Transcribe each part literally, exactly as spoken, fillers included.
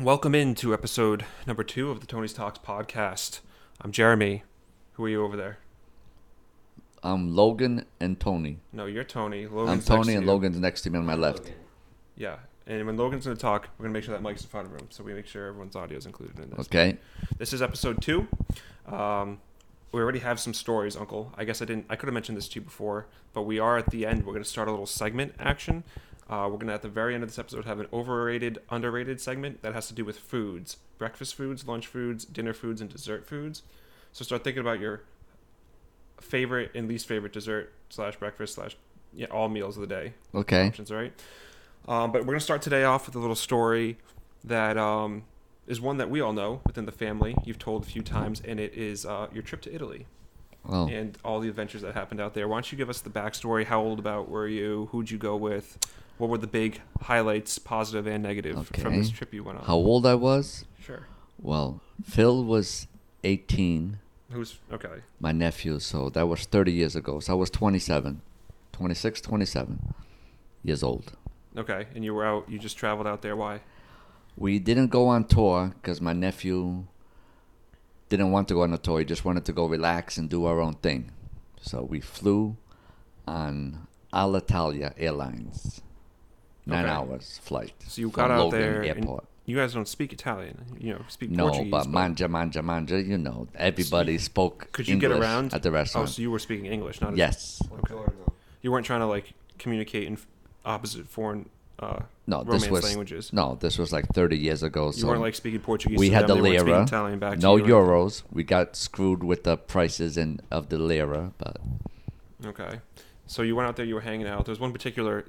Welcome into episode number two of the Tony's Talks podcast. I'm Jeremy. Who are you over there? I'm Logan and Tony. No, you're Tony. Logan's I'm Tony and Logan's next to me on my left. Logan. Yeah, and when Logan's going to talk, we're going to make sure that mic's in front of him, so we make sure everyone's audio is included in this. Okay. This is episode two. Um, we already have some stories, Uncle. I guess I didn't. I could have mentioned this to you before, but we are at the end. We're going to start a little segment action. Uh, we're going to, at the very end of this episode, have an overrated, underrated segment that has to do with foods. Breakfast foods, lunch foods, dinner foods, and dessert foods. So start thinking about your favorite and least favorite dessert slash breakfast slash yeah, all meals of the day. Okay. Options, right? Um, but we're going to start today off with a little story that um, is one that we all know within the family. You've told a few times, and it is uh, your trip to Italy. Oh. And all the adventures that happened out there. Why don't you give us the backstory? How old about were you? Who'd you go with? What were the big highlights, positive and negative, okay, from this trip you went on? How old I was? Sure. Well, Phil was eighteen. Who's, okay. My nephew, so that was thirty years ago. So I was twenty-seven, twenty-six, twenty-seven years old. Okay, and you were out, you just traveled out there. Why? We didn't go on tour because my nephew didn't want to go on a tour. He just wanted to go relax and do our own thing. So we flew on Alitalia Airlines. Nine okay. hours flight. So you got out Logan there. Airport. You guys don't speak Italian, you know. Speak no, Portuguese. No, but manja, manja, manja. You know, everybody speak. spoke. Could you English get around at the restaurant? Oh, so you were speaking English, not yes. As, okay. You weren't trying to like communicate in opposite foreign uh, no, Romance this was, languages. No, this was like thirty years ago. So you weren't like speaking Portuguese. We to had them. the they lira. Italian back no to euros. Right? We got screwed with the prices and of the lira, but okay. So you went out there, you were hanging out. There was one particular,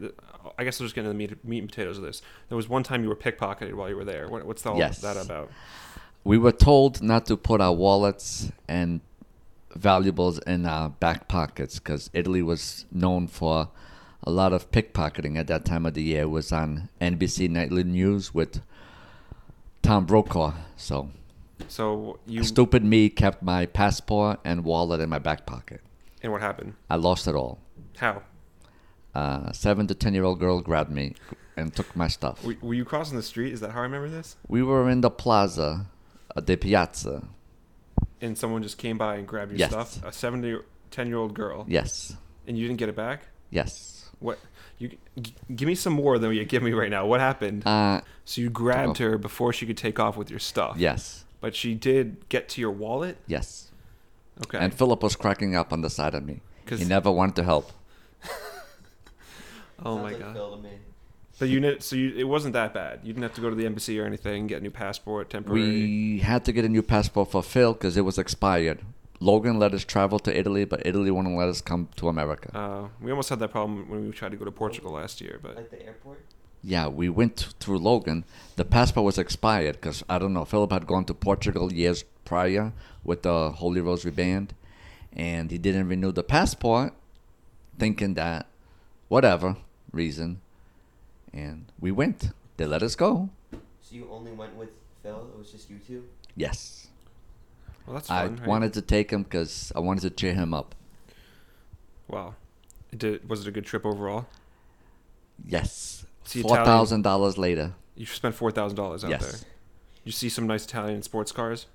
I guess I'll just get into the meat, meat and potatoes of this. There was one time you were pickpocketed while you were there. What, what's all yes. that about? We were told not to put our wallets and valuables in our back pockets because Italy was known for a lot of pickpocketing at that time of the year. It was on N B C Nightly News with Tom Brokaw. So, so you stupid me kept my passport and wallet in my back pocket. And what happened? I lost it all. How? Uh, seven to ten year old girl grabbed me and took my stuff. Were, were you crossing the street? Is that how I remember this? We were in the plaza, uh, the piazza. And someone just came by and grabbed your yes. stuff? A seven to ten year old girl? Yes. And you didn't get it back? Yes. What? You g- Give me some more than you give me right now. What happened? Uh, so you grabbed her before she could take off with your stuff? Yes. But she did get to your wallet? Yes. Okay. And Philip was cracking up on the side of me. He never wanted to help. Oh my god! Sounds like Phil to me. But you, so you, it wasn't that bad. You didn't have to go to the embassy or anything. Get a new passport, temporary. We had to get a new passport for Phil because it was expired. Logan let us travel to Italy, but Italy wouldn't let us come to America. Uh, we almost had that problem when we tried to go to Portugal last year. But at the airport. Yeah, we went through Logan. The passport was expired because I don't know. Philip had gone to Portugal years prior with the Holy Rosary Band, and he didn't renew the passport, thinking that whatever. Reason, and we went. They let us go. So you only went with Phil? It was just you two? Yes. Well, that's fun. I right? wanted to take him because I wanted to cheer him up. Wow. Did, was it a good trip overall? Yes. See, four thousand dollars later. You spent four thousand dollars out yes. there. You see some nice Italian sports cars?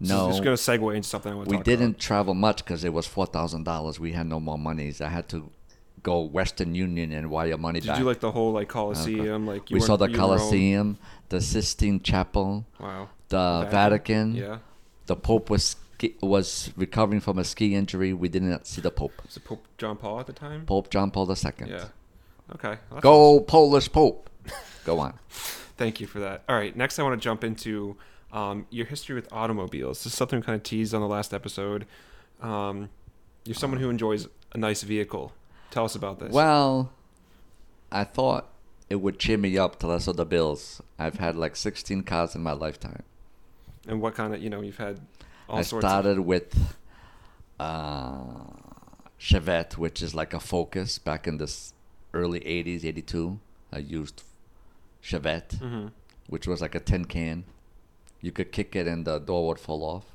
No. It's going to segue into something I want to talk about. We didn't travel much because it was four thousand dollars. We had no more monies. I had to go Western Union and wire money Did back. Did you like the whole like Colosseum? Okay. Like you we saw the Colosseum, the Sistine Chapel, wow, the Vatican. Vatican. Yeah, the Pope was ski- was recovering from a ski injury. We did not see the Pope. Was it Pope John Paul at the time? Pope John Paul the Second. Yeah. Okay. Well, go awesome. Polish Pope. Go on. Thank you for that. All right. Next, I want to jump into um, your history with automobiles. This is something we kind of teased on the last episode. Um, you're someone who enjoys a nice vehicle. Tell us about this. Well, I thought it would cheer me up till I saw the bills. I've had like sixteen cars in my lifetime. And what kind of, you know, you've had all I sorts of... I started with uh, Chevette, which is like a Focus back in the early eighties, eighty-two. I used Chevette, mm-hmm. which was like a tin can. You could kick it and the door would fall off.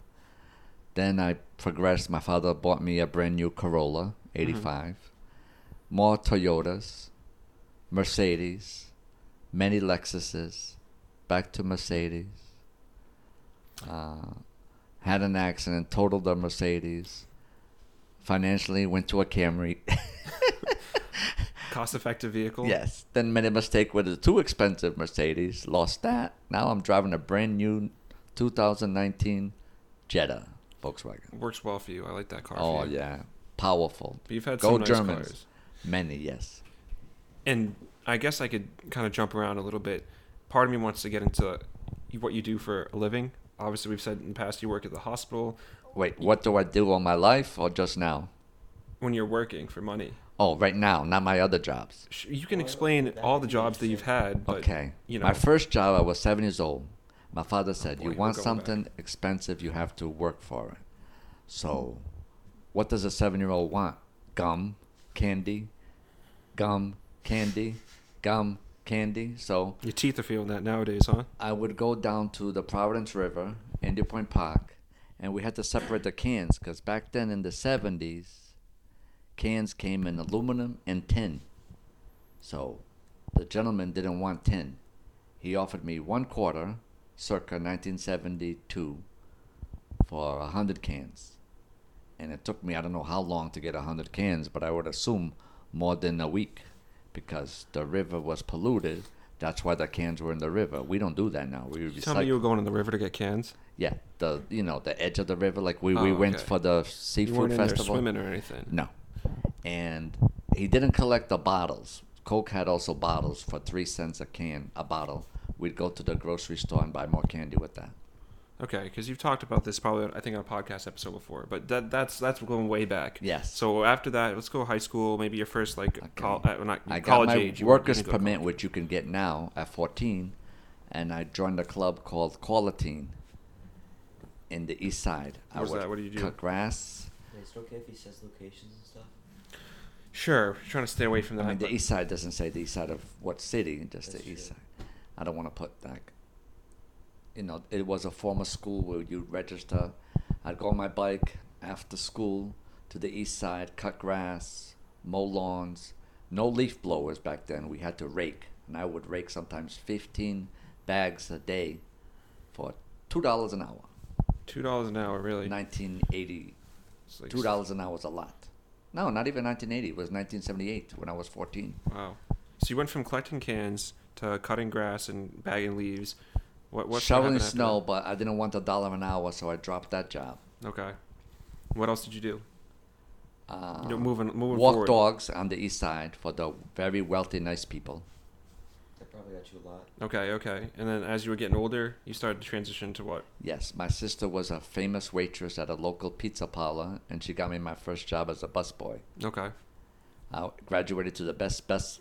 Then I progressed. My father bought me a brand new Corolla, eighty-five. Mm-hmm. More Toyotas, Mercedes, many Lexuses, back to Mercedes. Uh, had an accident, totaled a Mercedes. Financially, went to a Camry. Cost-effective vehicle. Yes. Then made a mistake with a too expensive Mercedes. Lost that. Now I'm driving a brand new two thousand nineteen Jetta Volkswagen. Works well for you. I like that car. Oh, for you. Yeah. Powerful. But you've had Go some Germans. Nice cars. Many, yes. And I guess I could kind of jump around a little bit. Part of me wants to get into what you do for a living. Obviously, we've said in the past you work at the hospital. Wait, what do I do all my life or just now? When you're working for money. Oh, right now, not my other jobs. You can explain all the jobs that you've had. But, okay. You know. My first job, I was seven years old. My father said, oh boy, you want something back. expensive, you have to work for it. So what does a seven-year-old want? Gum, candy, gum, candy, gum, candy. So your teeth are feeling that nowadays, huh? I would go down to the Providence River, Indian Point Park, and we had to separate the cans because back then in the seventies, cans came in aluminum and tin. So the gentleman didn't want tin. He offered me one quarter, circa nineteen seventy-two, for one hundred cans. And it took me, I don't know how long to get one hundred cans, but I would assume more than a week because the river was polluted. That's why the cans were in the river. We don't do that now. We Tell me you were going in the river to get cans? Yeah, the you know the edge of the river. Like we, oh, we okay. went for the seafood you weren't in festival. There swimming or anything? No. And he didn't collect the bottles. Coke had also bottles for three cents a can, a bottle. We'd go to the grocery store and buy more candy with that. Okay, because you've talked about this probably, I think, on a podcast episode before. But that that's that's going way back. Yes. So after that, let's go high school. Maybe your first, like, okay. col- uh, not, I college got my age. worker's you permit, college. Which you can get now at fourteen. And I joined a club called Qualitein in the east side. What's that? What do you do? Cut grass. It's okay if he says locations and stuff. Sure, we're trying to stay away from that. I mean, the east side doesn't say the east side of what city, just That's the east true. side. I don't want to put that. You know, it was a former school where you register. I'd go on my bike after school to the east side, cut grass, mow lawns. No leaf blowers back then. We had to rake, and I would rake sometimes fifteen bags a day for two dollars an hour. Two dollars an hour, really? nineteen eighty. Like two dollars an hour was a lot. No, not even nineteen eighty. It was nineteen seventy-eight when I was fourteen. Wow. So you went from collecting cans to cutting grass and bagging leaves. What, what Shoveling snow, that? But I didn't want a dollar an hour, so I dropped that job. Okay. What else did you do? Uh, you know, moving, moving walk forward. dogs on the east side for the very wealthy, nice people. That probably got you a lot. Okay, okay. And then as you were getting older, you started to transition to what? Yes. My sister was a famous waitress at a local pizza parlor, and she got me my first job as a busboy. Okay. I graduated to the best, best,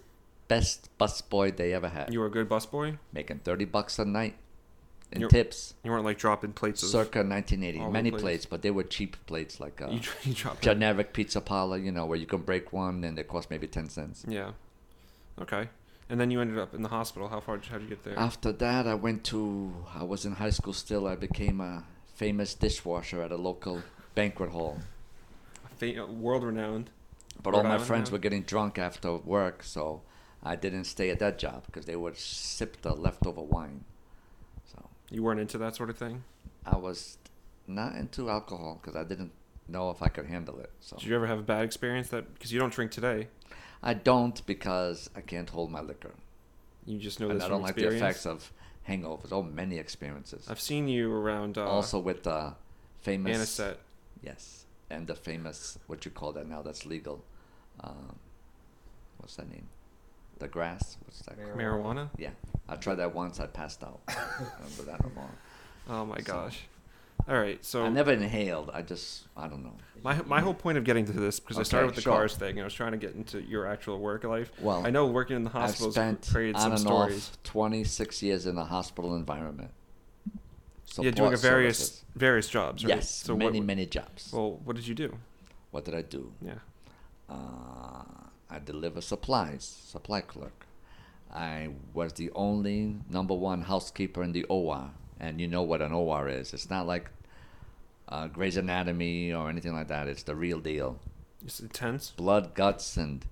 best busboy they ever had. You were a good busboy? Making thirty bucks a night in You're, tips. You weren't like dropping plates of... Circa nineteen eighty. Many plates. plates, but they were cheap plates, like a you, you generic it. pizza parlor, you know, where you can break one and they cost maybe ten cents. Yeah. Okay. And then you ended up in the hospital. How far how did you get there? After that, I went to... I was in high school still. I became a famous dishwasher at a local banquet hall. Fam- world-renowned. But all my friends were getting drunk after work, so... I didn't stay at that job because they would sip the leftover wine. So you weren't into that sort of thing? I was not into alcohol because I didn't know if I could handle it. So did you ever have a bad experience? That because you don't drink today. I don't because I can't hold my liquor. You just know this from experience? And I don't like the effects of hangovers. Oh, many experiences. I've seen you around... Uh, also with the famous... Anisette. Yes. And the famous, what you call that now, that's legal. Um, what's that name? The grass, what's that called? Marijuana? Yeah. I tried that once, I passed out. I remember that no more. Oh my so, gosh. All right, so. I never inhaled, I just, I don't know. My my whole point of getting to this, because okay, I started with the sure. cars thing, and I was trying to get into your actual work life. Well, I know working in the hospitals created some stories. I've spent twenty-six years in the hospial environment. Support You're doing a various, services. various jobs, right? Yes, so many, what, many jobs. Well, what did you do? What did I do? Yeah. Uh... I deliver supplies, supply clerk. I was the only number one housekeeper in the O R. And you know what an O R is. It's not like uh, Grey's Anatomy or anything like that. It's the real deal. It's intense. Blood, guts, and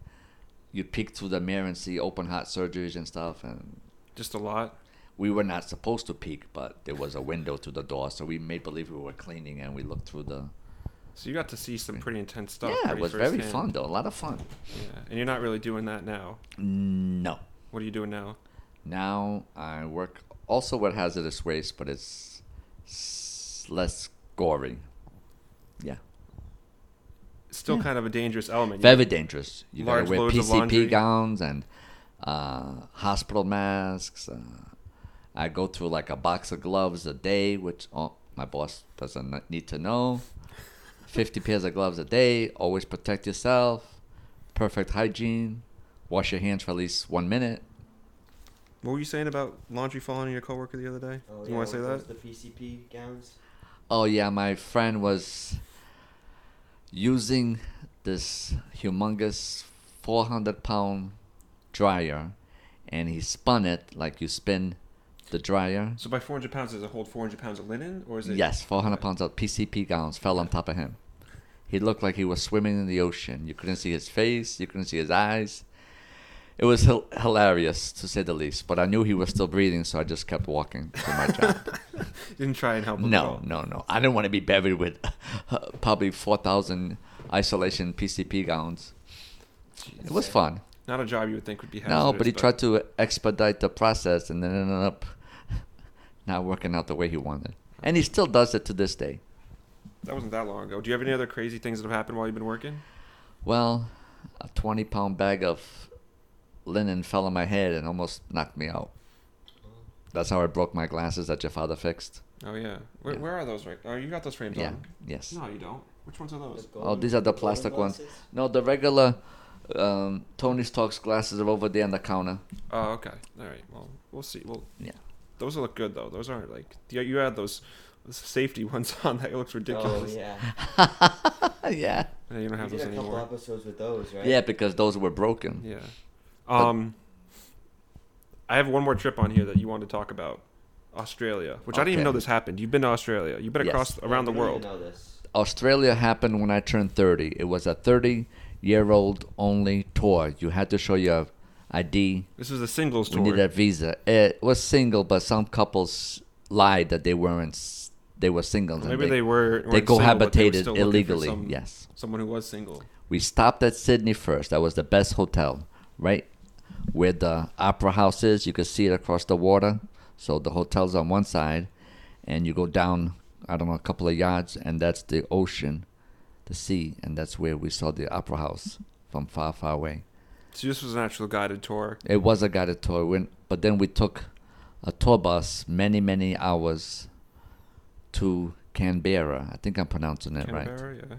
you peek through the mirror and see open heart surgeries and stuff. And just a lot? we were not supposed to peek, but there was a window to the door, so we made believe we were cleaning, and we looked through the... So you got to see some pretty intense stuff. Yeah, it was very fun, though. A lot of fun. Yeah, and you're not really doing that now. No. What are you doing now? Now I work also with hazardous waste, but it's less gory. Yeah. Still yeah. kind of a dangerous element. Very dangerous. You got to wear P C P gowns and uh, hospital masks. Uh, I go through like a box of gloves a day, which oh, my boss doesn't need to know. fifty pairs of gloves a day. Always protect yourself. Perfect hygiene. Wash your hands for at least one minute. What were you saying about laundry falling on your coworker the other day? Oh, Do you yeah, want to say that? The P C P gowns. Oh, yeah. My friend was using this humongous four hundred pound dryer, and he spun it like you spin the dryer. So by four hundred pounds, does it hold four hundred pounds of linen, or is it? Yes, four hundred pounds of P C P gowns fell on top of him. He looked like he was swimming in the ocean. You couldn't see his face. You couldn't see his eyes. It was h- hilarious, to say the least. But I knew he was still breathing, so I just kept walking to my job. Didn't try and help him. No, at all. no, no. I didn't want to be buried with uh, probably four thousand isolation P C P gowns. Jeez. It was fun. Not a job you would think would be hazardous. No, but he but... tried to expedite the process, and then ended up not working out the way he wanted. And he still does it to this day. That wasn't that long ago. Do you have any other crazy things that have happened while you've been working? Well, a twenty pound bag of linen fell on my head and almost knocked me out. That's how I broke my glasses that your father fixed. Oh, yeah. Where, yeah. where are those? Right? Oh, you got those frames yeah. on? Yes. No, you don't. Which ones are those? Oh, these are the plastic ones. No, the regular um, Tony's Talks glasses are over there on the counter. Oh, okay. All right. Well, we'll see. We'll... Yeah. Those look good, though. Those aren't like... You had those safety ones on that. It looks ridiculous. Oh, yeah. yeah. yeah. You don't have you those did a anymore. Couple episodes with those, right? Yeah, because those were broken. Yeah. Um, but I have one more trip on here that you wanted to talk about. Australia, which okay. I didn't even know this happened. You've been to Australia. You've been yes. across around the world. Know this. Australia happened when I turned thirty. It was a thirty-year-old only tour. You had to show your... I D. This was a singles tour. We needed a visa. It was single, but some couples lied that they weren't. They were singles. Well, maybe they, they were. They cohabitated single, they illegally. Some, yes. Someone who was single. We stopped at Sydney first. That was the best hotel, right where the Opera House is. You could see it across the water. So the hotel's on one side, and you go down. I don't know, a couple of yards, and that's the ocean, the sea, and that's where we saw the Opera House from far, far away. So this was an actual guided tour. It was a guided tour. We, but then we took a tour bus many, many hours to Canberra. I think I'm pronouncing it Canberra, right. Canberra, yeah.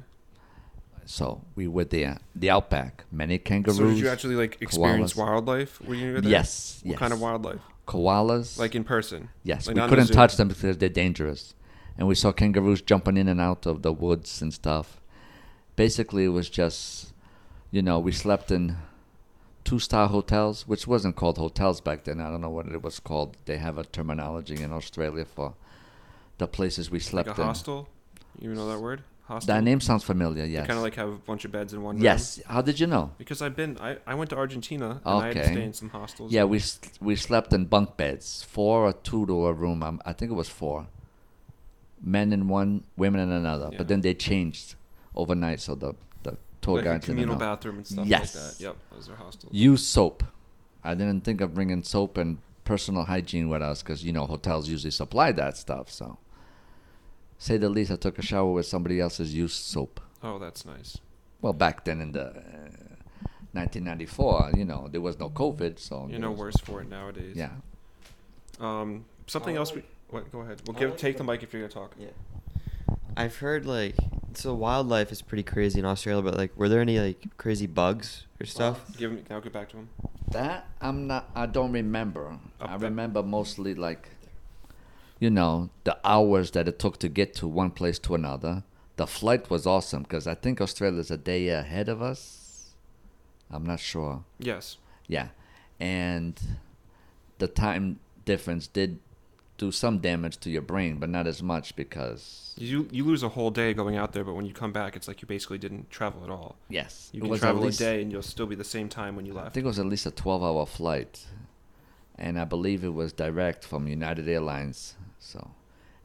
So we were there. The outback. Many kangaroos. So did you actually like experience koalas. Wildlife when you were there? Yes. What yes. kind of wildlife? Koalas. Like in person? Yes. Like we couldn't the touch them because they're dangerous. And we saw kangaroos jumping in and out of the woods and stuff. Basically, it was just, you know, we slept in... two-star hotels, which wasn't called hotels back then. I don't know what it was called. They have a terminology in Australia for the places we slept like a in. Hostel? You know that word? Hostel? That name sounds familiar, yes. They kind of like have a bunch of beds in one room. Yes. How did you know? Because I've been, I, I went to Argentina, and okay. I had to stay in some hostels. Yeah, we we slept in bunk beds, four or two to a room. I'm, I think it was four. Men in one, women in another. Yeah. But then they changed overnight, so the... Like a communal bathroom and stuff yes. like that. Yep, those are hostels. Use soap. I didn't think of bringing soap and personal hygiene with us because, you know, hotels usually supply that stuff. So, say the least, I took a shower with somebody else's used soap. Oh, that's nice. Well, back then in the uh, nineteen ninety-four, you know, there was no COVID. So You're no was, worse for it nowadays. Yeah. Um, something I'll else like, we... What, go ahead. We'll give, like take the, the mic if you're going to talk. Yeah. I've heard, like... So wildlife is pretty crazy in Australia, but like, were there any like crazy bugs or stuff? Well, give me, I'll get back to him. That I'm not. I don't remember. Up I there. remember mostly like, you know, the hours that it took to get to one place to another. The flight was awesome because I think Australia's a day ahead of us. I'm not sure. Yes. Yeah, and the time difference did. do some damage to your brain, but not as much because... You you lose a whole day going out there, but when you come back, it's like you basically didn't travel at all. Yes. You can travel a day and you'll still be the same time when you left. I think it was at least a twelve-hour flight. and I believe it was direct from United Airlines. So,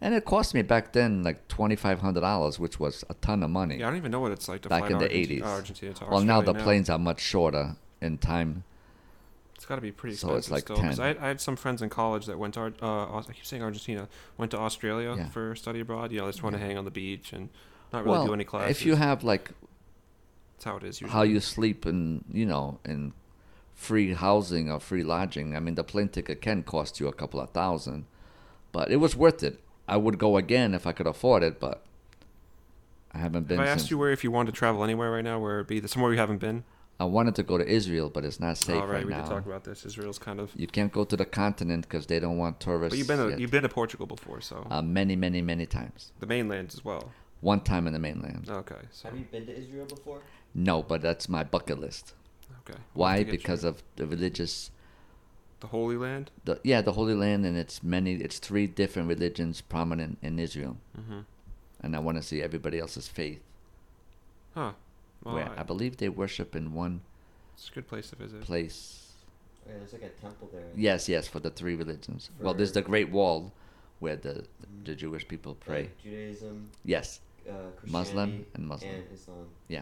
and it cost me back then like twenty-five hundred dollars, which was a ton of money. Yeah, I don't even know what it's like to back fly in the eighties. Argentina to Australia. Well, now the now. planes are much shorter in time. It's got to be pretty expensive. So it's like still, ten. I, I had some friends in college that went to, uh, I keep saying Argentina, went to Australia yeah. for study abroad. You know, they just want yeah. to hang on the beach and not really well, do any classes. If you have like, that's how it is usually. How you sleep in, you know, in free housing or free lodging. I mean, the plane ticket can cost you a couple of thousand, but it was worth it. I would go again if I could afford it, but I haven't been. If I asked you where, if you wanted to travel anywhere right now, where it be somewhere you haven't been? I wanted to go to Israel, but it's not safe right now. All right, we did talk about this. Israel's kind of... You can't go to the continent because they don't want tourists. But you've been to, you've been to Portugal before, so... Uh, many, many, many times. The mainland as well. One time in the mainland. Okay. So. Have you been to Israel before? No, but that's my bucket list. Okay. Why? Because you. of the religious... The Holy Land? The, yeah, the Holy Land, and it's many... It's three different religions prominent in Israel. Mm-hmm. And I want to see everybody else's faith. Huh. Well, where I, I believe they worship in one. It's a good place to visit. Place. Yeah, there's like a temple there. Yes, yes, for the three religions. For well, there's the Great Wall, where the the Jewish people pray. Like Judaism. Yes. Uh, Christianity, Muslim and Muslim. And Islam. Yeah.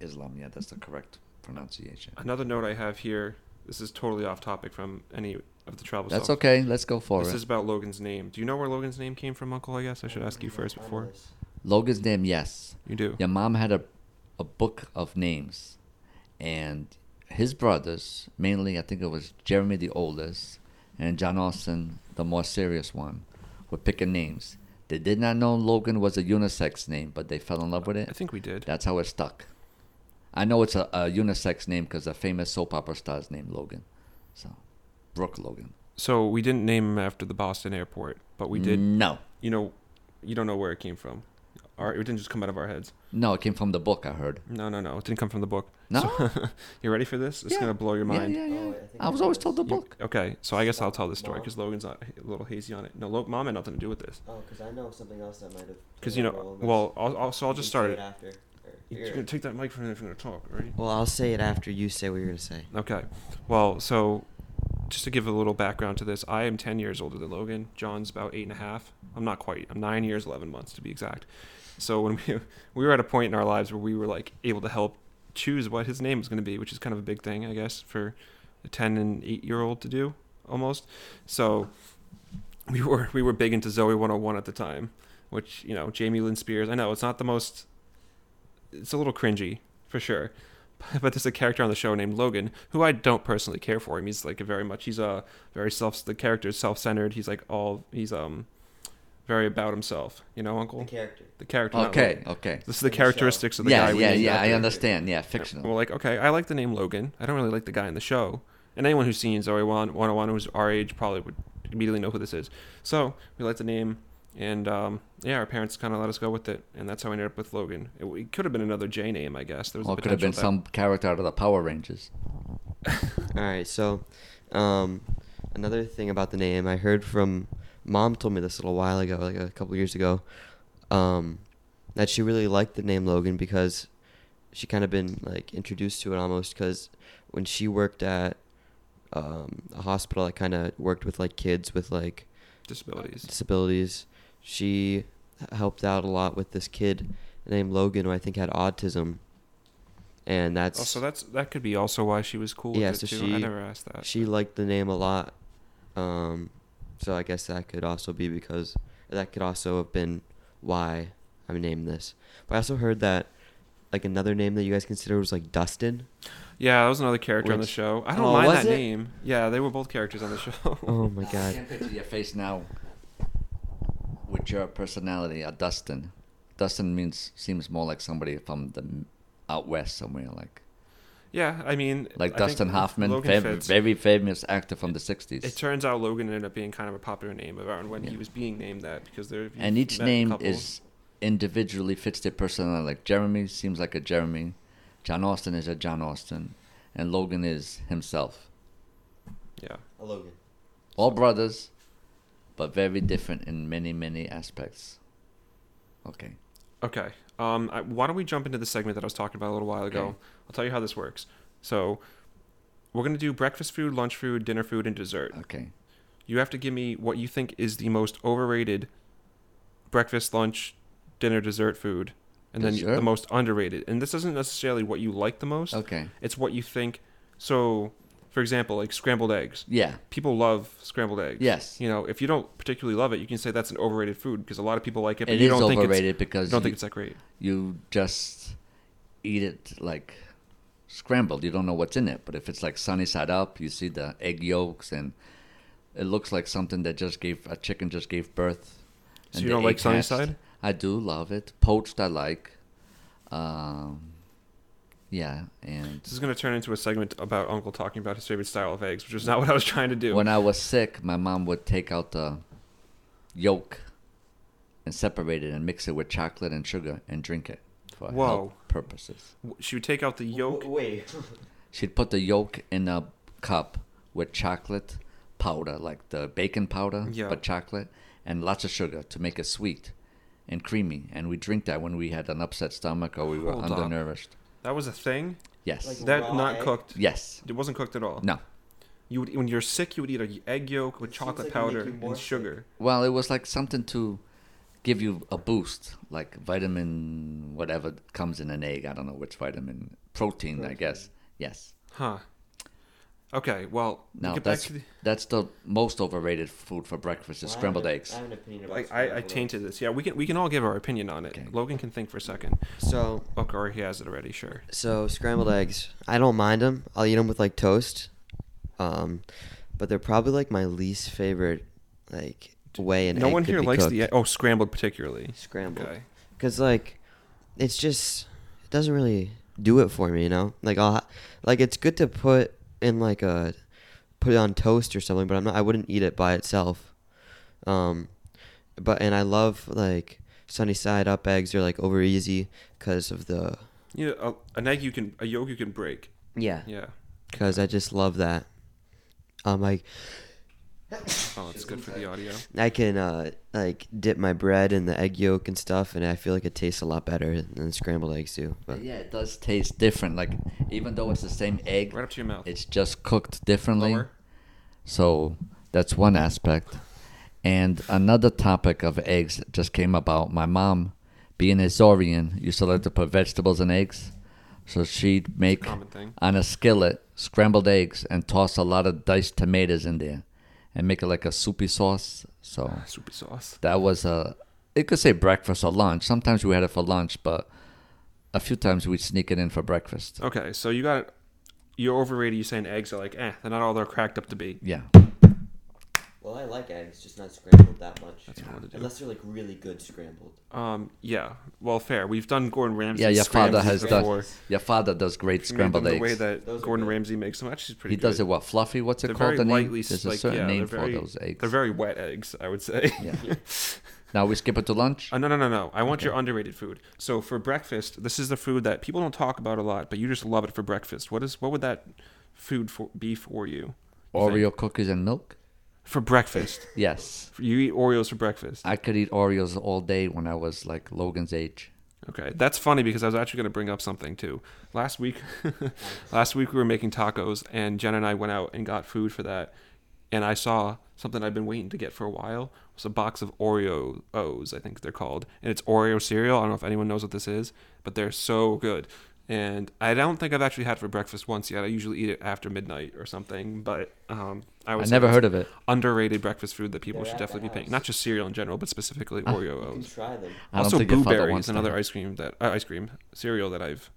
Islam. Yeah, that's the correct pronunciation. Another note I have here. This is totally off topic from any of the travel. That's stuff. Okay. Let's go for this it. This is about Logan's name. Do you know where Logan's name came from, Uncle? I guess I should ask you first before. Logan's name, yes. You do. Your mom had a, a book of names, and his brothers, mainly I think it was Jeremy the oldest, and John Austin, the more serious one, were picking names. They did not know Logan was a unisex name, but they fell in love with it. I think we did. That's how it stuck. I know it's a, a unisex name because a famous soap opera star's named Logan, so Brooke Logan. So we didn't name him after the Boston airport, but we did. No. You know, you don't know where it came from. Our, it didn't just come out of our heads. No, it came from the book, I heard. No, no, no. It didn't come from the book. No? So, you ready for this? It's yeah. going to blow your mind. Yeah, yeah, yeah. Oh, I, I was always told the book. You, okay, so I guess I'll tell this story because Logan's not, a little hazy on it. No, Lo, Mom had nothing to do with this. Oh, because I know something else that might have... Because, you know, well, I'll, I'll, so I'll just start it. After. You're going to take that microphone if you're going to talk, right? Well, I'll say it after you say what you're going to say. Okay. Well, so... Just to give a little background to this, I am ten years older than Logan. John's about eight and a half. I'm not quite. I'm nine years, eleven months to be exact. So when we we were at a point in our lives where we were like able to help choose what his name was going to be, which is kind of a big thing, I guess, for a ten and eight year old to do almost. So we were we were big into Zoey one oh one at the time, which you know Jamie Lynn Spears. I know it's not the most. It's a little cringy for sure. But there's a character on the show named Logan, who I don't personally care for him. He's like a very much, he's a very self, the character is self-centered. He's like all, he's um very about himself. You know, Uncle? The character. The character. Okay, okay. This is the, the characteristics show. of the yeah, guy. Yeah, yeah, yeah, I character. understand. Yeah, fictional. We're like, okay, I like the name Logan. I don't really like the guy in the show. And anyone who's seen Zoey one oh one who's our age probably would immediately know who this is. So we like the name. And, um, yeah, our parents kind of let us go with it, and that's how I ended up with Logan. It, it could have been another J name, I guess. There was or it could have been that. some character out of the Power Rangers. All right, so um, another thing about the name, I heard from Mom told me this a little while ago, like a couple years ago, um, that she really liked the name Logan because she kind of been, like, introduced to it almost because when she worked at um, a hospital, I kind of worked with, like, kids with, like, disabilities. Disabilities. She helped out a lot with this kid named Logan, who I think had autism, and that's oh, so that's that could be also why she was cool. Yeah, with so it too. She I never asked that. She liked the name a lot, um, so I guess that could also be because that could also have been why I named this. But I also heard that like another name that you guys considered was like Dustin. Yeah, that was another character Which, on the show. I don't oh, mind that it? name. Yeah, they were both characters on the show. Oh my god! I can't picture your face now. With your personality, a Dustin. Dustin means seems more like somebody from the out west somewhere, like. Yeah, I mean. Like I Dustin Hoffman, fav- very famous actor from the sixties. It turns out Logan ended up being kind of a popular name around when yeah. he was being named that because there. And each name is individually fits their personality. Like Jeremy seems like a Jeremy, John Austin is a John Austin, and Logan is himself. Yeah, a Logan. All so. brothers. But very different in many, many aspects. Okay. Okay. Um, I, why don't we jump into the segment that I was talking about a little while ago? Okay. I'll tell you how this works. So We're going to do breakfast food, lunch food, dinner food, and dessert. Okay. You have to give me what you think is the most overrated breakfast, lunch, dinner, dessert food, and dessert? Then the most underrated. And this isn't necessarily what you like the most. Okay. It's what you think. So, for example, like scrambled eggs. Yeah. People love scrambled eggs. Yes. You know, if you don't particularly love it, you can say that's an overrated food because a lot of people like it. But it you is don't overrated think because you don't you, think it's that great. You just eat it like scrambled. You don't know what's in it. But if it's like sunny side up, you see the egg yolks and it looks like something that just gave a chicken just gave birth. So you don't like sunny side? I do love it. Poached I like. Um, yeah. And this is going to turn into a segment about Uncle talking about his favorite style of eggs, which is not what I was trying to do. When I was sick, my mom would take out the yolk and separate it and mix it with chocolate and sugar and drink it. For Whoa. Health purposes. She would take out the yolk. Wait. She'd put the yolk in a cup with chocolate powder, like the baking powder, yeah. but chocolate, and lots of sugar to make it sweet and creamy. And we drink that when we had an upset stomach or we were Hold undernourished. On. That was a thing? Yes. Like that not egg? Cooked? Yes. It wasn't cooked at all? No. You would, when you're sick, you would eat an egg yolk with it chocolate like powder and sugar. Sick. Well, it was like something to give you a boost, like vitamin whatever comes in an egg. I don't know which vitamin. Protein, Protein. I guess. Yes. Huh. Okay, well... No, that's the... that's the most overrated food for breakfast is well, scrambled I have, eggs. I have an opinion about like, I, I tainted this. Yeah, we can we can all give our opinion on it. Okay. Logan can think for a second. So... Okay, or he has it already, sure. So, scrambled eggs. I don't mind them. I'll eat them with, like, toast. Um, But they're probably, like, my least favorite, like, way an no egg No one here likes cooked. The... Oh, scrambled particularly. Scrambled. Because, okay. like, it's just... It doesn't really do it for me, you know? Like, I'll... Like, it's good to put... in like a put it on toast or something, but I'm not I wouldn't eat it by itself. Um but and I love like sunny side up eggs are like over easy because of the you know, a, an egg you can a yolk you can break. Yeah. Yeah. Cuz I just love that. Um like Oh, it's good for the audio. I can uh like dip my bread in the egg yolk and stuff, and I feel like it tastes a lot better than scrambled eggs do. But yeah, it does taste different. Like even though it's the same egg, right up to your mouth, it's just cooked differently. Lower. So that's one aspect. And another topic of eggs that just came about. My mom, being Azorean, used to like to put vegetables and eggs. So she'd make a on a skillet scrambled eggs and toss a lot of diced tomatoes in there. And make it like a soupy sauce. So uh, soupy sauce. That was a, it could say breakfast or lunch. Sometimes we had it for lunch, but a few times we'd sneak it in for breakfast. Okay, so you got, you're overrated. You're saying eggs are like, eh, they're not all they're cracked up to be. Yeah. Well, I like eggs, just not scrambled that much. That's yeah. what to do. Unless they're like really good scrambled. Um. Yeah. Well, fair. We've done Gordon Ramsay. Yeah, your father has before. Done. Your father does great scrambled eggs. The way that those Gordon Ramsay makes them, actually, is pretty. He good. Does it what fluffy? What's it they're called? The name. There's like, a certain yeah, name very, for those eggs. They're very wet eggs, I would say. Yeah. Now we skip it to lunch. Uh, no, no, no, no. I want okay. your underrated food. So for breakfast, this is the food that people don't talk about a lot, but you just love it for breakfast. What is? What would that food for, be for you? you Oreo think? Cookies and milk. For breakfast? Yes. You eat Oreos for breakfast? I could eat Oreos all day when I was like Logan's age. Okay. That's funny because I was actually going to bring up something too. Last week last week we were making tacos and Jen and I went out and got food for that. And I saw something I've been waiting to get for a while. It was a box of Oreos, I think they're called. And it's Oreo cereal. I don't know if anyone knows what this is, but they're so good. And I don't think I've actually had it for breakfast once yet. I usually eat it after midnight or something. But um, I was I never heard of it. Underrated breakfast food that people They're should definitely be paying. Not just cereal in general, but specifically uh, Oreos. You can try them. Also, Boo Berry is another ice cream that uh, ice cream cereal that I've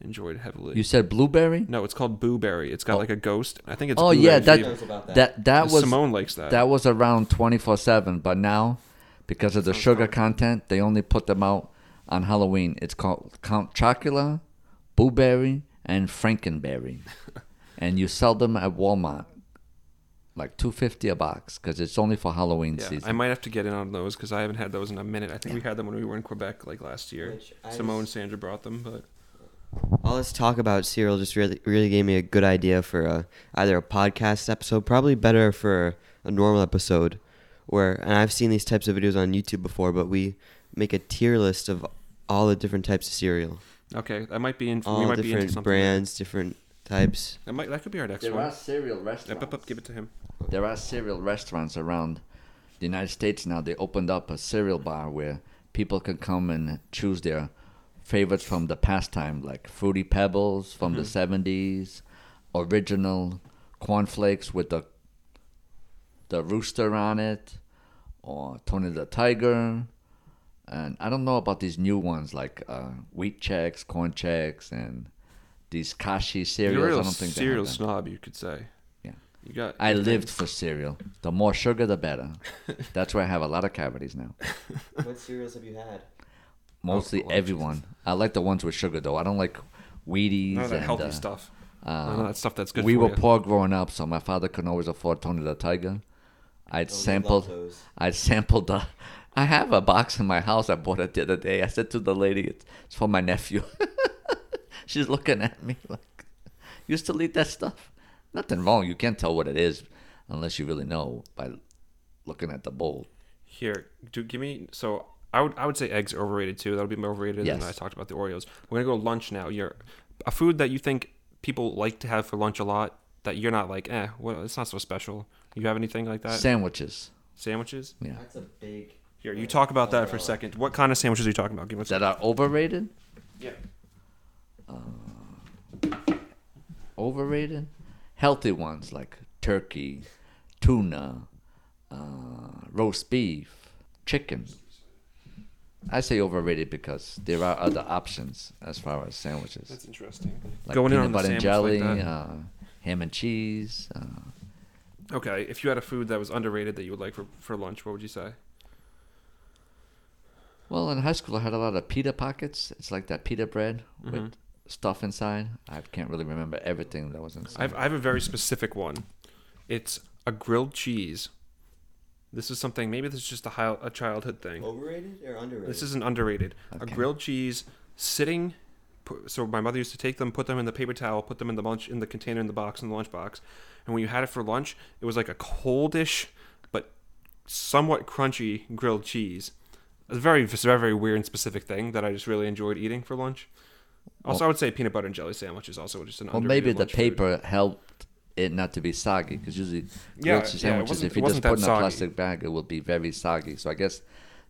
enjoyed heavily. You said blueberry? No, it's called Boo Berry. It's got oh. like a ghost. I think it's. Oh yeah, that, that that that was Simone likes that. That was around twenty-four seven, but now because of the sugar fun. Content, they only put them out on Halloween. It's called Count Chocula. Boo Berry and Frankenberry, and you sell them at Walmart, like two fifty a box, because it's only for Halloween yeah, season. I might have to get in on those because I haven't had those in a minute. I think yeah. we had them when we were in Quebec, like last year. Simone and Sandra brought them, but all this talk about cereal just really, really gave me a good idea for a, either a podcast episode, probably better for a normal episode, where and I've seen these types of videos on YouTube before, but we make a tier list of all the different types of cereal. Okay, that might be in. All we might different be into something brands, there. Different types. That might that could be our next there one. There are cereal restaurants. Up, up, up, give it to him. There are cereal restaurants around the United States now. They opened up a cereal bar where people can come and choose their favorites from the past time, like Fruity Pebbles from mm-hmm. the seventies, original cornflakes with the the rooster on it, or Tony the Tiger. And I don't know about these new ones like uh, Wheat Chex, Corn Chex, and these Kashi cereals. You're a real I don't think cereal they have snob, them. You could say. Yeah. You got. I lived for cereal. The more sugar, the better. That's why I have a lot of cavities now. What cereals have you had? Mostly oh, everyone. I like the ones with sugar, though. I don't like Wheaties. None of that and, healthy uh, stuff. Uh, None of that stuff that's good we for We were you. poor growing up, so my father couldn't always afford Tony the Tiger. I'd oh, sample. I'd sample the... I have a box in my house. I bought it the other day. I said to the lady, it's for my nephew. She's looking at me like, you still eat that stuff? Nothing wrong. You can't tell what it is unless you really know by looking at the bowl. Here, do give me... So I would I would say eggs are overrated too. That would be more overrated yes. than I talked about the Oreos. We're going to go lunch now. You're, a food that you think people like to have for lunch a lot that you're not like, eh, well, it's not so special. You have anything like that? Sandwiches. Sandwiches? Yeah. That's a big... Here, you talk about that for a second. What kind of sandwiches are you talking about? Give us that are overrated? Yeah. Uh, overrated? Healthy ones like turkey, tuna, uh, roast beef, chicken. I say overrated because there are other options as far as sandwiches. That's interesting. Like Going peanut in on butter and jelly, like uh, ham and cheese. Uh, okay, if you had a food that was underrated that you would like for, for lunch, what would you say? Well, in high school, I had a lot of pita pockets. It's like that pita bread mm-hmm. with stuff inside. I can't really remember everything that was inside. I've, I have a very specific one. It's a grilled cheese. This is something, maybe this is just a, high, a childhood thing. Overrated or underrated? This isn't underrated. Okay. A grilled cheese sitting, so my mother used to take them, put them in the paper towel, put them in the lunch, in the container in the box, in the lunch box. And when you had it for lunch, it was like a coldish but somewhat crunchy grilled cheese. It's a very, very weird and specific thing that I just really enjoyed eating for lunch. Also, well, I would say peanut butter and jelly sandwich is also just an underrated Well, maybe the paper food. helped it not to be soggy, because usually yeah, grilled sandwiches, yeah, if you just put in soggy. a plastic bag, it will be very soggy. So I guess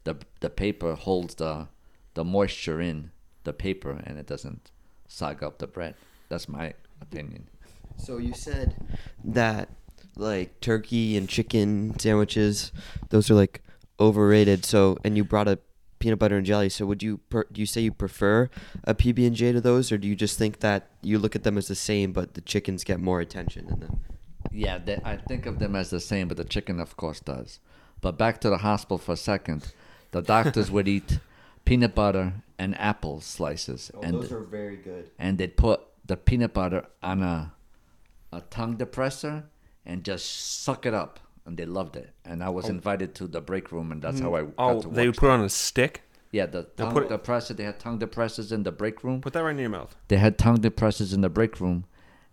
the the paper holds the the moisture in the paper, and it doesn't sog up the bread. That's my opinion. So you said that, like, turkey and chicken sandwiches, those are, like, overrated. So, and you brought a peanut butter and jelly. So, would you per, do you say you prefer a P B and J to those, or do you just think that you look at them as the same, but the chickens get more attention in them? Yeah, they, I think of them as the same, but the chicken, of course, does. But back to the hospital for a second. The doctors would eat peanut butter and apple slices. Oh, and those the, are very good. And they'd put the peanut butter on a a tongue depressor and just suck it up. And they loved it. And I was oh. invited to the break room, and that's how I got oh, to watch Oh, they would put it on a stick? Yeah, the tongue put it, depressor. They had tongue depressors in the break room. Put that right in your mouth. They had tongue depressors in the break room,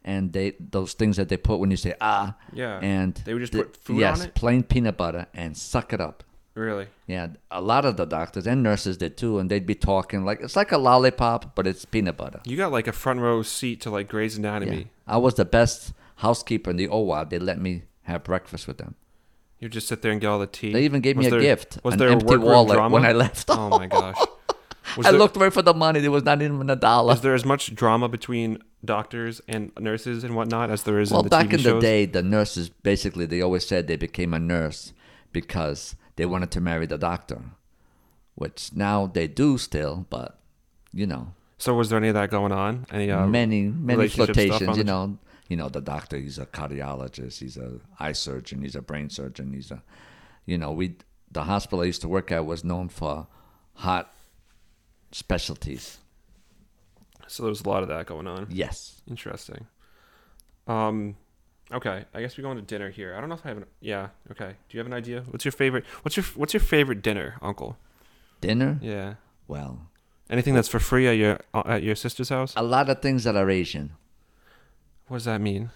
and they those things that they put when you say, ah. Yeah, and they would just the, put food yes, on it? Yes, plain peanut butter, and suck it up. Really? Yeah, a lot of the doctors and nurses did too, and they'd be talking like, it's like a lollipop, but it's peanut butter. You got like a front row seat to like Grey's Anatomy. Yeah. I was the best housekeeper in the O W A D. They let me have breakfast with them. You just sit there and get all the tea. They even gave was me a there, gift. Was an there empty a wallet drama? When I left? Oh my gosh! Was I there, looked right for the money. There was not even a dollar. Is there as much drama between doctors and nurses and whatnot as there is well, in the T V shows? Well, back in the day, the nurses basically they always said they became a nurse because they wanted to marry the doctor, which now they do still, but you know. So was there any of that going on? Any uh, many many flirtations, you know. You know, the doctor, he's a cardiologist, he's a eye surgeon, he's a brain surgeon, he's a, you know, we, the hospital I used to work at was known for hot specialties. So there was a lot of that going on. Yes. Interesting. Um, okay, I guess we're going to dinner here. I don't know if I have an, yeah, okay. Do you have an idea? What's your favorite, what's your, what's your favorite dinner, Uncle? Dinner? Yeah. Well. Anything that's for free at your, at your sister's house? A lot of things that are Asian. What does that mean?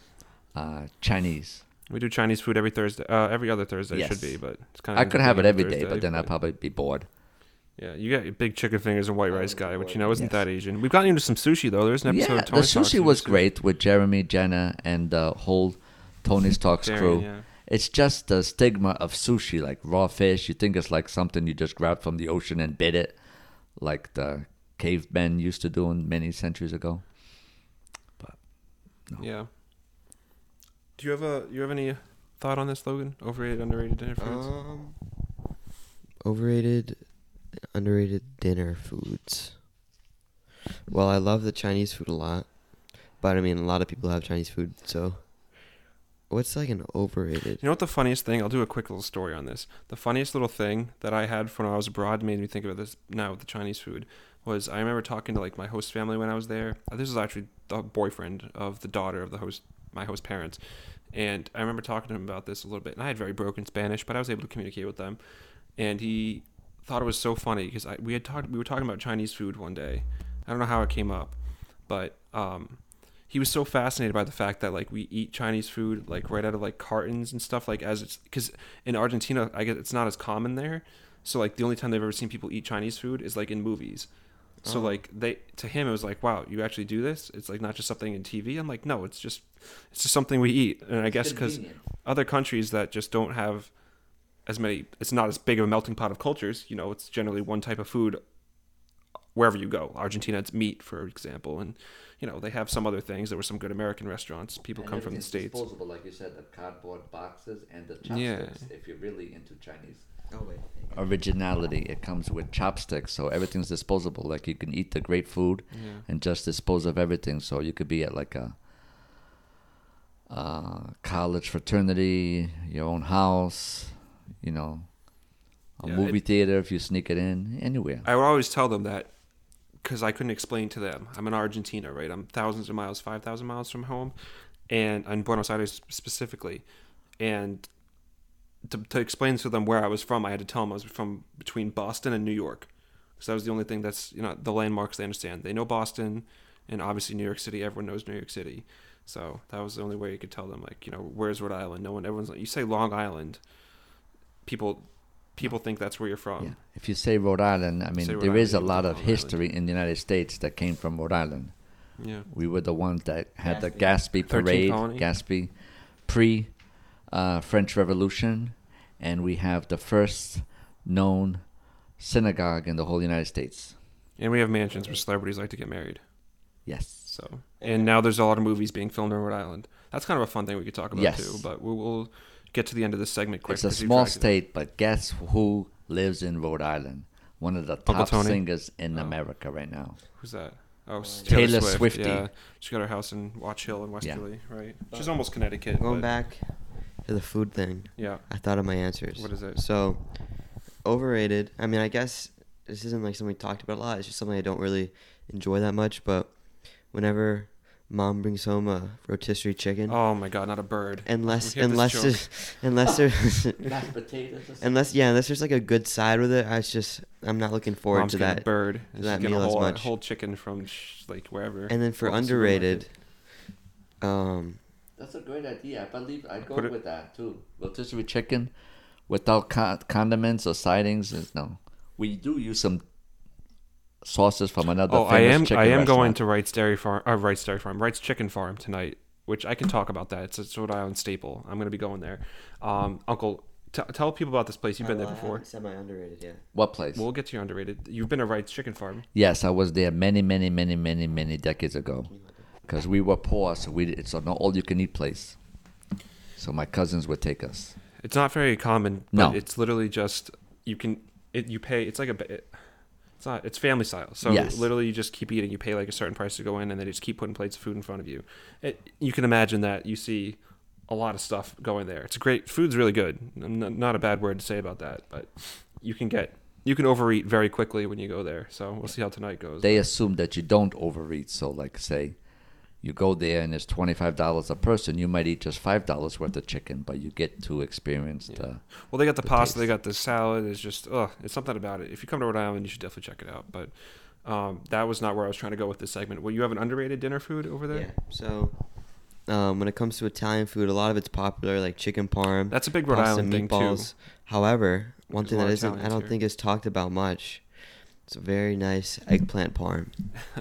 Uh, Chinese. We do Chinese food every Thursday. Uh, every other Thursday yes. should be, but it's kind of. I could have it every Thursday, day, but then but... I'd probably be bored. Yeah, you got your big chicken fingers and white rice guy, which, you know, isn't yes. that Asian. We've gotten into some sushi, though. There's an episode yeah, of Tony Talks. Yeah, the sushi was great with Jeremy, Jenna, and the whole Tony's Talks Jerry, crew. Yeah. It's just the stigma of sushi, like raw fish. You think it's like something you just grabbed from the ocean and bit it, like the cavemen used to do many centuries ago. But no. Yeah. Do you have a you have any thought on this, Logan? Overrated, underrated dinner foods? Um, overrated... Underrated dinner foods. Well, I love the Chinese food a lot, but I mean, a lot of people have Chinese food. So, what's like an overrated? You know what the funniest thing? I'll do a quick little story on this. The funniest little thing that I had when I was abroad made me think about this now with the Chinese food was I remember talking to like my host family when I was there. This is actually the boyfriend of the daughter of the host, my host parents, and I remember talking to him about this a little bit. And I had very broken Spanish, but I was able to communicate with them, and he. Thought it was so funny because I we had talked we were talking about Chinese food one day. I don't know how it came up, but um, he was so fascinated by the fact that like we eat Chinese food like right out of like cartons and stuff like as it's because in Argentina I guess it's not as common there, so like the only time they've ever seen people eat Chinese food is like in movies. So oh. like they to him it was like wow you actually do this it's like not just something in T V. I'm like no it's just it's just something we eat and I guess because other countries that just don't have. As many, it's not as big of a melting pot of cultures. You know, it's generally one type of food wherever you go. Argentina, it's meat, for example, and you know they have some other things. There were some good American restaurants. People and come from the states. Disposable, like you said, the cardboard boxes and the chopsticks. Yeah. If you're really into Chinese oh, wait. originality, it comes with chopsticks, so everything's disposable. Like you can eat the great food yeah. and just dispose of everything. So you could be at like a. Uh, college fraternity, your own house. You know, a yeah, movie it, theater if you sneak it in, anywhere. I would always tell them that because I couldn't explain to them. I'm in Argentina, right? I'm thousands of miles, five thousand miles from home, and in Buenos Aires specifically. And to, to explain to them where I was from, I had to tell them I was from between Boston and New York. Because that was the only thing that's, you know, the landmarks they understand. They know Boston and obviously New York City. Everyone knows New York City. So that was the only way you could tell them, like, you know, where's Rhode Island? No one, everyone's like, you say Long Island. People people think that's where you're from. Yeah. If you say Rhode Island, I mean, there is a lot of history in the United States that came from Rhode Island. Yeah. We were the ones that had the Gaspee parade, Gaspee pre uh, French Revolution, and we have the first known synagogue in the whole United States. And we have mansions where celebrities like to get married. Yes. So and now there's a lot of movies being filmed in Rhode Island. That's kind of a fun thing we could talk about yes. too, but we'll, we'll get to the end of this segment quick. It's a small state, but guess who lives in Rhode Island? One of the top singers in oh. America right now. Who's that? Oh, Taylor, Taylor Swift. Yeah. She's got her house in Watch Hill in Westerly, yeah. right? She's almost Connecticut. Going but... back to the food thing. Yeah. I thought of my answers. What is it? So, overrated. I mean, I guess this isn't like something we talked about a lot. It's just something I don't really enjoy that much, but whenever Mom brings home a rotisserie chicken. Oh my God, not a bird. Unless, unless, there's, unless there's, mashed potatoes. Unless, yeah, unless there's like a good side with it. I just, I'm not looking forward Mom's to that. A bird. To that meal a whole, as much. Whole chicken from sh- like wherever. And then for What's underrated, um. That's a great idea. I believe I go it, with that too. Rotisserie chicken, without con- condiments or sidings is no. We do use some. Sauces from another. Oh, I am. I am restaurant. Going to Wright's Dairy Farm. Uh, Wright's Dairy Farm. Wright's Chicken Farm tonight, which I can talk about that. It's a Rhode Island staple. I'm going to be going there. Um, Uncle, t- tell people about this place. You've been well, there before. Semi underrated, yeah. What place? We'll get to your underrated. You've been to Wright's Chicken Farm. Yes, I was there many, many, many, many, many decades ago, because we were poor, so we it's an all-you-can-eat place. So my cousins would take us. It's not very common. But no, it's literally just you can. It you pay. It's like a. It, It's not. It's family style. So yes. literally, you just keep eating. You pay like a certain price to go in, and they just keep putting plates of food in front of you. It, you can imagine that you see a lot of stuff going there. It's a great. Food's really good. Not a bad word to say about that. But you can get. You can overeat very quickly when you go there. So we'll see how tonight goes. They assume that you don't overeat. So like say, you go there and it's twenty five dollars a person. You might eat just five dollars worth of chicken, but you get to experience yeah. the. Well, they got the, the pasta, taste. They got the salad. It's just, ugh, it's something about it. If you come to Rhode Island, you should definitely check it out. But um, that was not where I was trying to go with this segment. Well, you have an underrated dinner food over there. Yeah. So um, when it comes to Italian food, a lot of it's popular, like chicken parm. That's a big Rhode pasta, Island meatballs. Thing too. However, one There's thing that isn't, I don't here. think is talked about much It's a very nice eggplant parm.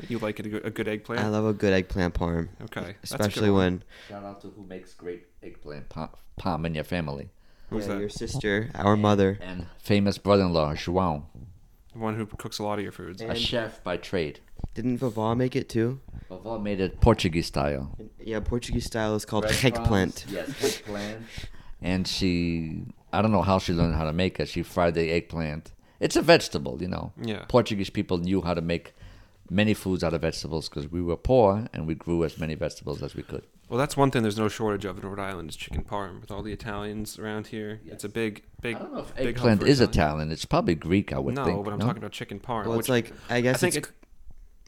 You like it, a good eggplant? I love a good eggplant parm. Okay. Especially when... Shout out to who makes great eggplant parm in your family. Who's yeah, that? Your sister, our and, mother. And famous brother-in-law, João. The one who cooks a lot of your foods. And a chef by trade. Didn't Vavá make it too? Vavá made it Portuguese style. And, yeah, Portuguese style is called eggplant. Yes, eggplant. And she... I don't know how she learned how to make it. She fried the eggplant. It's a vegetable, you know. Yeah. Portuguese people knew how to make many foods out of vegetables because we were poor and we grew as many vegetables as we could. Well, that's one thing there's no shortage of in Rhode Island is chicken parm. With all the Italians around here, yes. It's a big, big. I don't know if eggplant is Italian. It's probably Greek, I would no, think. No, but I'm no? talking about chicken parm. Well, it's like I guess I it's, it's.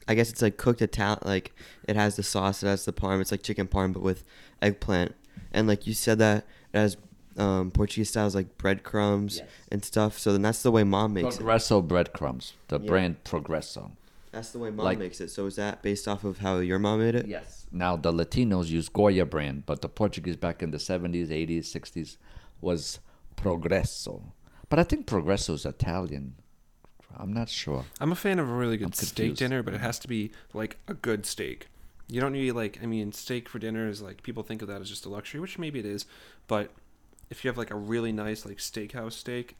I guess it's like cooked Italian. Like it has the sauce, it has the parm. It's like chicken parm, but with eggplant. And like you said, that it has. Um, Portuguese styles like breadcrumbs yes. and stuff. So then that's the way Mom makes Progresso it. Progresso breadcrumbs. The yeah. brand Progresso. That's the way Mom like, makes it. So is that based off of how your mom made it? Yes. Now the Latinos use Goya brand, but the Portuguese back in the seventies, eighties, sixties was Progresso. But I think Progresso is Italian. I'm not sure. I'm a fan of a really good I'm steak confused. dinner, but it has to be like a good steak. You don't need like, I mean, steak for dinner is like, people think of that as just a luxury, which maybe it is, but... If you have like a really nice like steakhouse steak,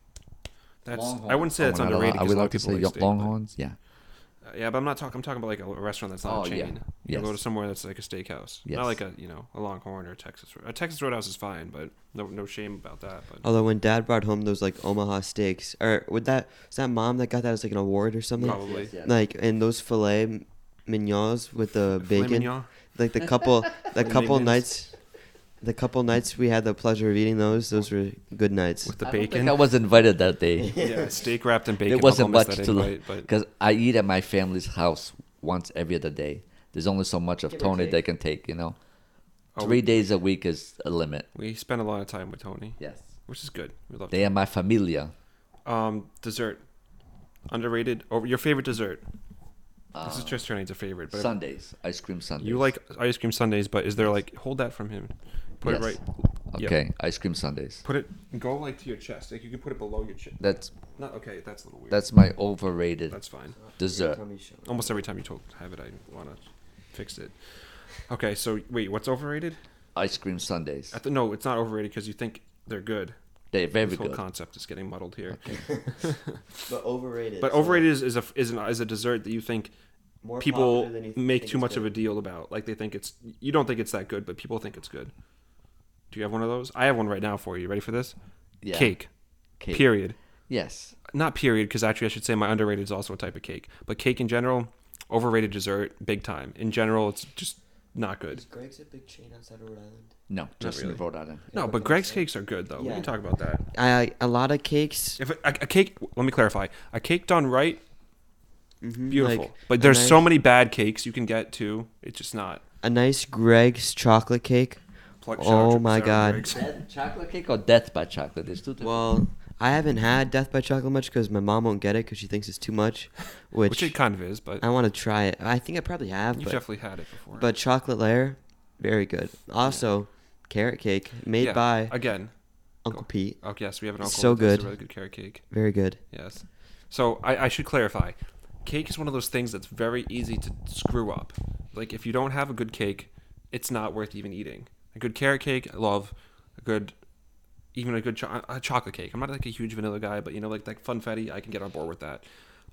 that's Longhorn. I wouldn't say that's oh, underrated. Allow, I would like to say like steak, Longhorns, but, yeah, uh, yeah, but I'm not talking. I'm talking about like a, a restaurant that's not oh, a chain. Yeah. You yes. go to somewhere that's like a steakhouse, yes. not like a you know a Longhorn or a Texas. A Texas Roadhouse is fine, but no no shame about that. But. Although when Dad brought home those like Omaha steaks, or would that was that Mom that got that as like an award or something? Probably. Yeah. Like and those filet mignons with the, the bacon, mignon. Like the couple the couple nights. The couple nights we had the pleasure of eating those, those were good nights. With the bacon? I don't think I was invited that day. Yeah, steak wrapped in bacon. There wasn't much to look. Because I eat at my family's house once every other day. There's only so much of Tony they can take, you know. Oh, Three days a week is a limit. We spend a lot of time with Tony. Yes. Which is good. We love They them. Are my familia. Um, dessert. Underrated. Or your favorite dessert. Uh, this is just turning into favorite. But Sundays. Ice cream sundaes. You like ice cream sundaes, but is there yes. like, hold that from him. Put yes. it right. Okay, yep. Ice cream sundaes. Put it, go like to your chest. Like you can put it below your chin. That's not okay. That's a little weird. That's my overrated. That's fine. Dessert. Every Almost every time you talk, have it, I wanna fix it. Okay, so wait, what's overrated? Ice cream sundaes. I th- no, it's not overrated because you think they're good. They're very good. This whole good. concept is getting muddled here. Okay. But overrated. But overrated so. is is a is, an, is a dessert that you think. More people make too much good. of a deal about. Like they think it's. You don't think it's that good, but people think it's good. Do you have one of those? I have one right now for you. Ready for this? Yeah. Cake. Cake. Period. Yes. Not period, because actually I should say my underrated is also a type of cake. But cake in general, overrated dessert, big time. In general, it's just not good. Is Greg's a big chain outside of Rhode Island? No, just really. in Rhode Island. No, but Greg's cakes are good, though. Yeah. We can talk about that. I, a lot of cakes. If a, a, a cake, let me clarify. A cake done right, mm-hmm. beautiful. Like, but there's nice, so many bad cakes you can get, too. It's just not. A nice Greg's chocolate cake. Oh my god. Death, chocolate cake or death by chocolate? There's two different. Well, I haven't had death by chocolate much because my mom won't get it because she thinks it's too much. Which, which it kind of is, but. I want to try it. I think I probably have. You've but, definitely had it before. But chocolate layer, very good. Also, yeah. carrot cake made yeah, by. Again. Uncle Pete. Oh, yes, we have an Uncle Pete. So good. It's a really good carrot cake. Very good. Yes. So I, I should clarify. Cake is one of those things that's very easy to screw up. Like, if you don't have a good cake, it's not worth even eating. A good carrot cake, I love. A good, even a good cho- a chocolate cake. I'm not like a huge vanilla guy, but you know, like like funfetti, I can get on board with that.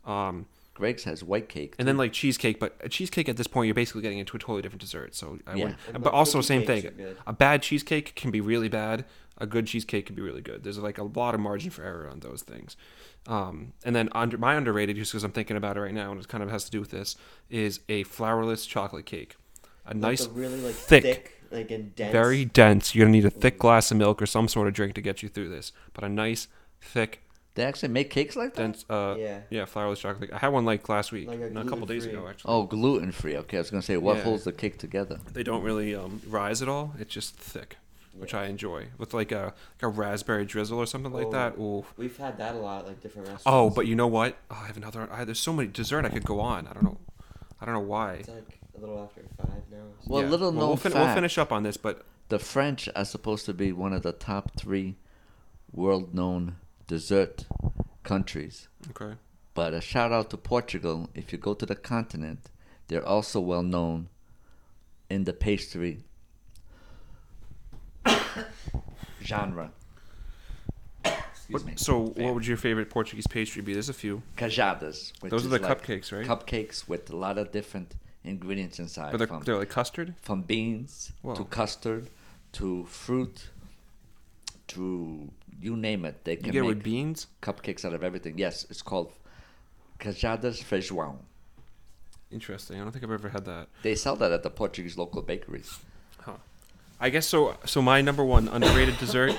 Um, Greg's has white cake, too. And then like cheesecake. But a cheesecake at this point, you're basically getting into a totally different dessert. So, I yeah. But also same thing. A bad cheesecake can be really bad. A good cheesecake can be really good. There's like a lot of margin for error on those things. Um, and then under my underrated, just because I'm thinking about it right now, and it kind of has to do with this, is a flourless chocolate cake. A like nice, a really like thick. thick Like a dense. Very dense. You're going to need a thick glass of milk or some sort of drink to get you through this. But a nice, thick... They actually make cakes like that? Dense, uh, yeah. Yeah, flourless chocolate. I had one like last week. Like a, no, a couple days ago, actually. Oh, gluten-free. Okay, I was going to say, what yeah. holds the cake together? They don't really um, rise at all. It's just thick, yeah. which I enjoy. With like a, like a raspberry drizzle or something oh, like that. Ooh. We've had that a lot, like different restaurants. Oh, but you know what? Oh, I have another... I, there's so many dessert I could go on. I don't know. I don't know why. It's like a little after five now. So well, yeah. little known well, we'll fin- fact. We'll finish up on this, but... The French are supposed to be one of the top three world-known dessert countries. Okay. But a shout out to Portugal. If you go to the continent, they're also well known in the pastry genre. Excuse me. So yeah. What would your favorite Portuguese pastry be? There's a few. Cajadas. Those are the like cupcakes, right? Cupcakes with a lot of different ingredients inside. But they're, from, they're like custard? From beans Whoa. to custard to fruit to you name it. They can you get make it with beans? Cupcakes out of everything. Yes, it's called Cajadas Feijão. Interesting. I don't think I've ever had that. They sell that at the Portuguese local bakeries. Huh. I guess so. So my number one underrated dessert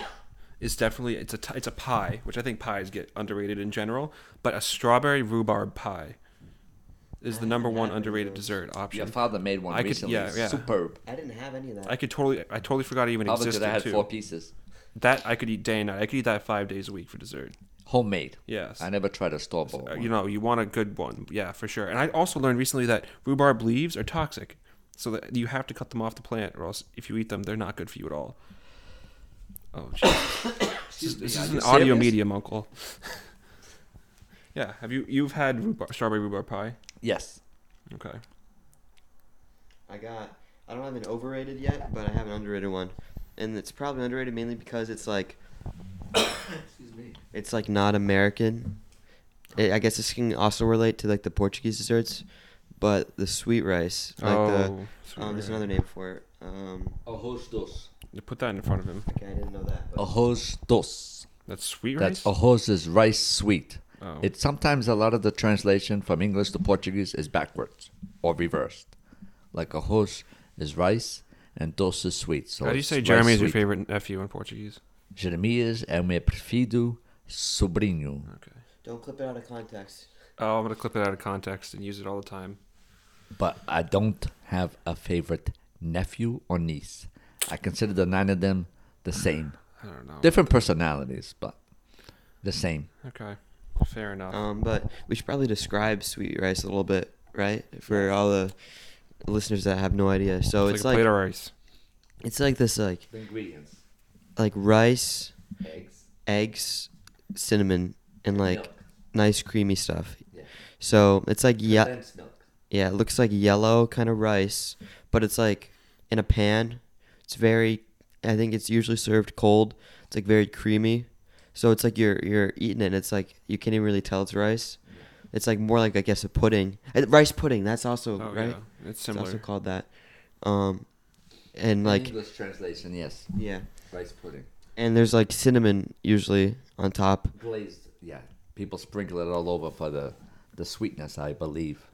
is definitely it's a it's a pie, which I think pies get underrated in general. But a strawberry rhubarb pie is the number one underrated dessert option. Your father made one I recently. Could, yeah, yeah. Superb. I didn't have any of that. I could totally. I totally forgot it even Probably existed. Because I had too. four pieces. That I could eat day and night. I could eat that five days a week for dessert. Homemade. Yes. I never tried a store-bought one. You know, you want a good one. Yeah, for sure. And I also learned recently that rhubarb leaves are toxic. So that you have to cut them off the plant, or else if you eat them, they're not good for you at all. Oh, jeez. This, this is an audio serious? medium, Uncle. Yeah. Have you, you've had rhubarb, strawberry rhubarb pie? Yes. Okay. I got, I don't have an overrated yet, but I have an underrated one. And it's probably underrated mainly because it's like, excuse me, it's like not American. It, I guess this can also relate to like the Portuguese desserts, but the sweet rice. Like oh, the, sweet um, rice. There's another name for it. Um, arroz doce. You put that in front of him. Okay, I didn't know that. But. Arroz doce. That's sweet rice? That's arroz is rice sweet. Oh. It's sometimes a lot of the translation from English to Portuguese is backwards or reversed. Like arroz is rice. And doce is sweet. So how do you say Jeremy is your favorite nephew in Portuguese? Jeremias é o meu preferido sobrinho. Okay. Don't clip it out of context. Oh, I'm going to clip it out of context and use it all the time. But I don't have a favorite nephew or niece. I consider the nine of them the same. I don't know. Different personalities, but the same. Okay. Fair enough. Um, but we should probably describe sweet rice a little bit, right? For all the listeners that have no idea. So it's, it's like, like a plate of rice. It's like this like the ingredients. Like rice, eggs, eggs, cinnamon, and like milk. Nice creamy stuff. Yeah. So it's like yeah. Ye- yeah, it looks like yellow kind of rice, but it's like in a pan. It's very I think it's usually served cold. It's like very creamy. So it's like you're you're eating it and it's like you can't even really tell it's rice. It's like more like, I guess, a pudding. Rice pudding, that's also, oh, right? Yeah. It's similar. It's also called that. Um, and like English translation, yes. Yeah. Rice pudding. And there's like cinnamon usually on top. Glazed, yeah. People sprinkle it all over for the, the sweetness, I believe.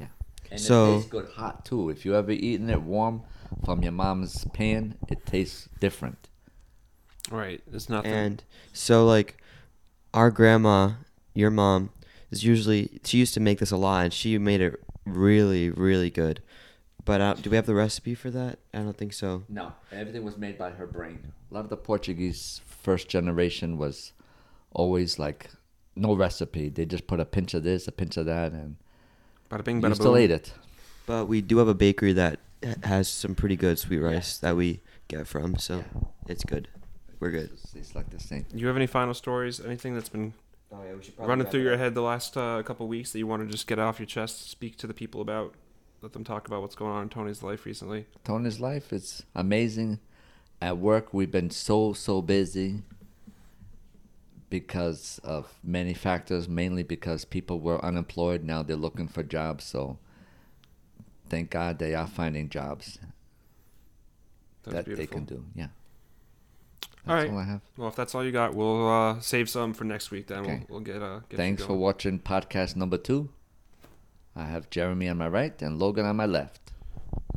Yeah. And so, it tastes good hot, too. If you ever eaten it warm from your mom's pan, it tastes different. Right. There's nothing. And so, like, our grandma, your mom, usually she used to make this a lot and she made it really really good, but uh, do we have the recipe for that? I don't think so. No, everything was made by her brain. A lot of the Portuguese first generation was always like no recipe. They just put a pinch of this, a pinch of that, and bada bing, bada you still ate it. But we do have a bakery that has some pretty good sweet rice yeah. that we get from, so yeah. It's good. We're good. It's like the same. Do you have any final stories, anything that's been Oh, yeah, we should probably running through your head the last uh, couple weeks that you want to just get off your chest, speak to the people about, let them talk about what's going on in Tony's life recently? Tony's life, it's amazing. At work, we've been so, so busy because of many factors, mainly because people were unemployed. Now they're looking for jobs, so thank God they are finding jobs that's that beautiful. They can do. Yeah. That's all right. All I have. Well, if that's all you got, we'll uh, save some for next week. Then okay. we'll, we'll get. Uh, get Thanks for watching podcast number two. I have Jeremy on my right and Logan on my left.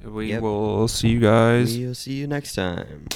We yep. will see you guys. We'll see you next time.